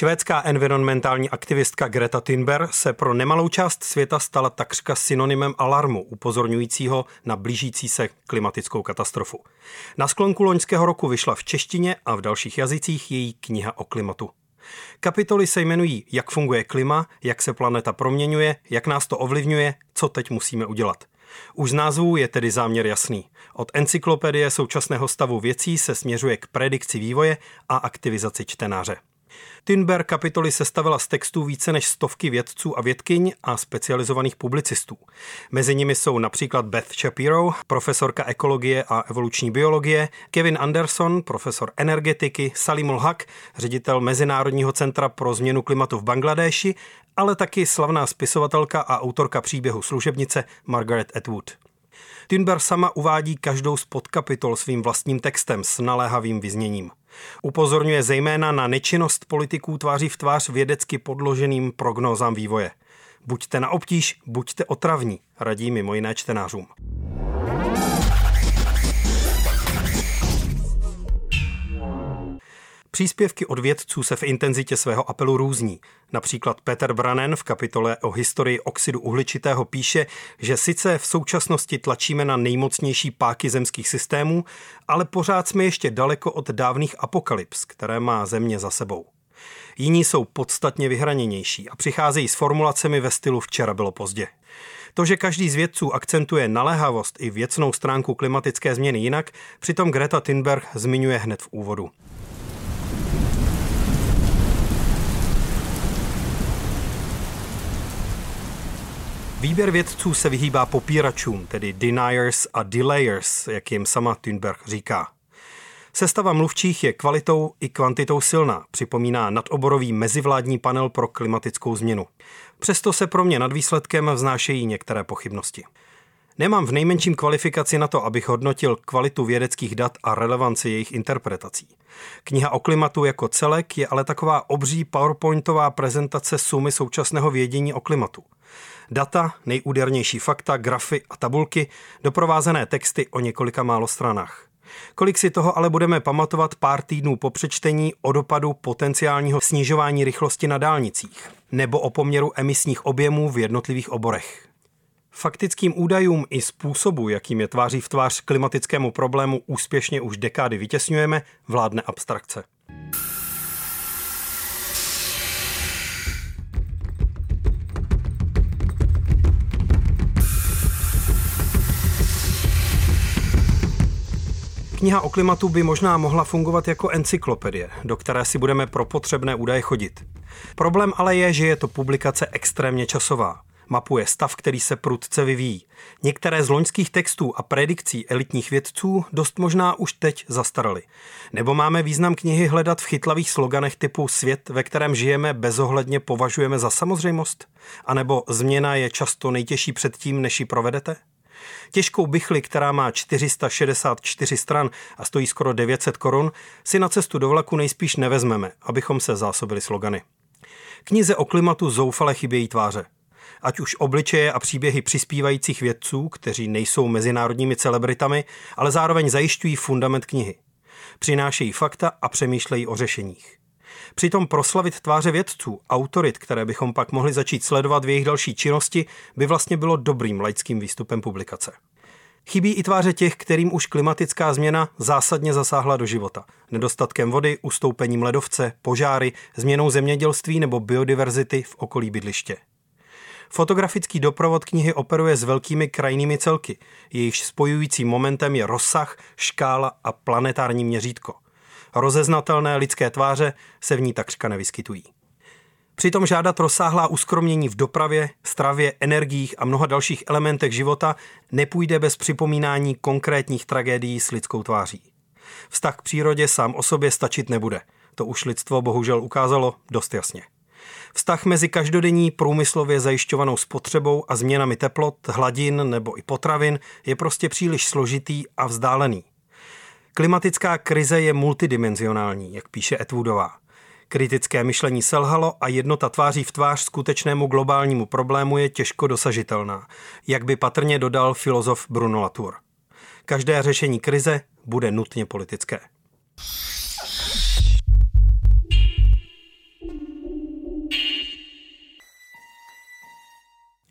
Švédská environmentální aktivistka Greta Thunberg se pro nemalou část světa stala takřka synonymem alarmu, upozorňujícího na blížící se klimatickou katastrofu. Na sklonku loňského roku vyšla v češtině a v dalších jazycích její kniha o klimatu. Kapitoly se jmenují Jak funguje klima, jak se planeta proměňuje, jak nás to ovlivňuje, co teď musíme udělat. Už z názvu je tedy záměr jasný. Od encyklopedie současného stavu věcí se směřuje k predikci vývoje a aktivizaci čtenáře. Thunberg kapitoly sestavila z textů více než 100 vědců a vědkyň a specializovaných publicistů. Mezi nimi jsou například Beth Shapiro, profesorka ekologie a evoluční biologie, Kevin Anderson, profesor energetiky, Salimul Haq, ředitel Mezinárodního centra pro změnu klimatu v Bangladéši, ale taky slavná spisovatelka a autorka příběhu Služebnice Margaret Atwood. Thunberg sama uvádí každou z podkapitol svým vlastním textem s naléhavým vyzněním. Upozorňuje zejména na nečinnost politiků tváří v tvář vědecky podloženým prognózám vývoje. Buďte na obtíž, buďte otravní, radí mimo jiné čtenářům. Příspěvky od vědců se v intenzitě svého apelu různí. Například Peter Brannen v kapitole o historii oxidu uhličitého píše, že sice v současnosti tlačíme na nejmocnější páky zemských systémů, ale pořád jsme ještě daleko od dávných apokalyps, které má Země za sebou. Jiní jsou podstatně vyhraněnější a přicházejí s formulacemi ve stylu včera bylo pozdě. To, že každý z vědců akcentuje naléhavost i věcnou stránku klimatické změny jinak, přitom Greta Thunberg zmiňuje hned v úvodu. Výběr vědců se vyhýbá popíračům, tedy deniers a delayers, jak jim sama Thunberg říká. Sestava mluvčích je kvalitou i kvantitou silná, připomíná nadoborový mezivládní panel pro klimatickou změnu. Přesto se pro mě nad výsledkem vznášejí některé pochybnosti. Nemám v nejmenším kvalifikaci na to, abych hodnotil kvalitu vědeckých dat a relevanci jejich interpretací. Kniha o klimatu jako celek je ale taková obří PowerPointová prezentace sumy současného vědění o klimatu. Data, nejúdernější fakta, grafy a tabulky, doprovázené texty o několika málo stranách. Kolik si toho ale budeme pamatovat pár týdnů po přečtení o dopadu potenciálního snižování rychlosti na dálnicích nebo o poměru emisních objemů v jednotlivých oborech? Faktickým údajům i způsobu, jakým je tváří v tvář klimatickému problému úspěšně už dekády vytěsňujeme, vládne abstrakce. Kniha o klimatu by možná mohla fungovat jako encyklopedie, do které si budeme pro potřebné údaje chodit. Problém ale je, že je to publikace extrémně časová. Mapuje stav, který se prudce vyvíjí. Některé z loňských textů a predikcí elitních vědců dost možná už teď zastaraly. Nebo máme význam knihy hledat v chytlavých sloganech typu svět, ve kterém žijeme, bezohledně považujeme za samozřejmost? A nebo změna je často nejtěžší předtím, než ji provedete? Těžkou bichli, která má 464 stran a stojí skoro 900 Kč, si na cestu do vlaku nejspíš nevezmeme, abychom se zásobili slogany. Knize o klimatu zoufale chybějí tváře. Ať už obličeje a příběhy přispívajících vědců, kteří nejsou mezinárodními celebritami, ale zároveň zajišťují fundament knihy. Přinášejí fakta a přemýšlejí o řešeních. Přitom proslavit tváře vědců, autorit, které bychom pak mohli začít sledovat v jejich další činnosti, by vlastně bylo dobrým laickým výstupem publikace. Chybí i tváře těch, kterým už klimatická změna zásadně zasáhla do života. Nedostatkem vody, ustoupením ledovce, požáry, změnou zemědělství nebo biodiverzity v okolí bydliště. Fotografický doprovod knihy operuje s velkými krajinnými celky, jejichž spojujícím momentem je rozsah, škála a planetární měřítko. Rozeznatelné lidské tváře se v ní takřka nevyskytují. Přitom žádat rozsáhlá uskromnění v dopravě, stravě, energiích a mnoha dalších elementech života nepůjde bez připomínání konkrétních tragédií s lidskou tváří. Vztah k přírodě sám o sobě stačit nebude. To už lidstvo bohužel ukázalo dost jasně. Vztah mezi každodenní průmyslově zajišťovanou spotřebou a změnami teplot, hladin nebo i potravin je prostě příliš složitý a vzdálený. Klimatická krize je multidimenzionální, jak píše Ed Woodová. Kritické myšlení selhalo a jednota tváří v tvář skutečnému globálnímu problému je těžko dosažitelná, jak by patrně dodal filozof Bruno Latour. Každé řešení krize bude nutně politické.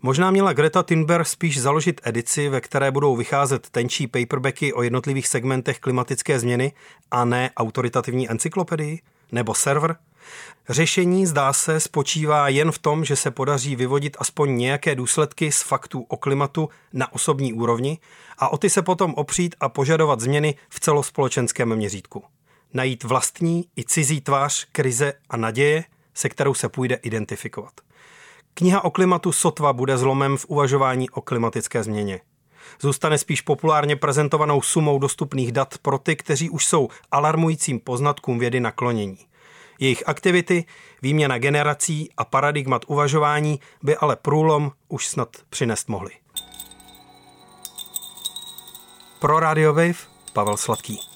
Možná měla Greta Thunberg spíš založit edici, ve které budou vycházet tenčí paperbacky o jednotlivých segmentech klimatické změny a ne autoritativní encyklopedii nebo server? Řešení, zdá se, spočívá jen v tom, že se podaří vyvodit aspoň nějaké důsledky z faktů o klimatu na osobní úrovni a o ty se potom opřít a požadovat změny v celospolečenském měřítku. Najít vlastní i cizí tvář, krize a naděje, se kterou se půjde identifikovat. Kniha o klimatu sotva bude zlomem v uvažování o klimatické změně. Zůstane spíš populárně prezentovanou sumou dostupných dat pro ty, kteří už jsou alarmujícím poznatkům vědy naklonění. Jejich aktivity, výměna generací a paradigmat uvažování by ale průlom už snad přinést mohly. Pro Radio Wave Pavel Sladký.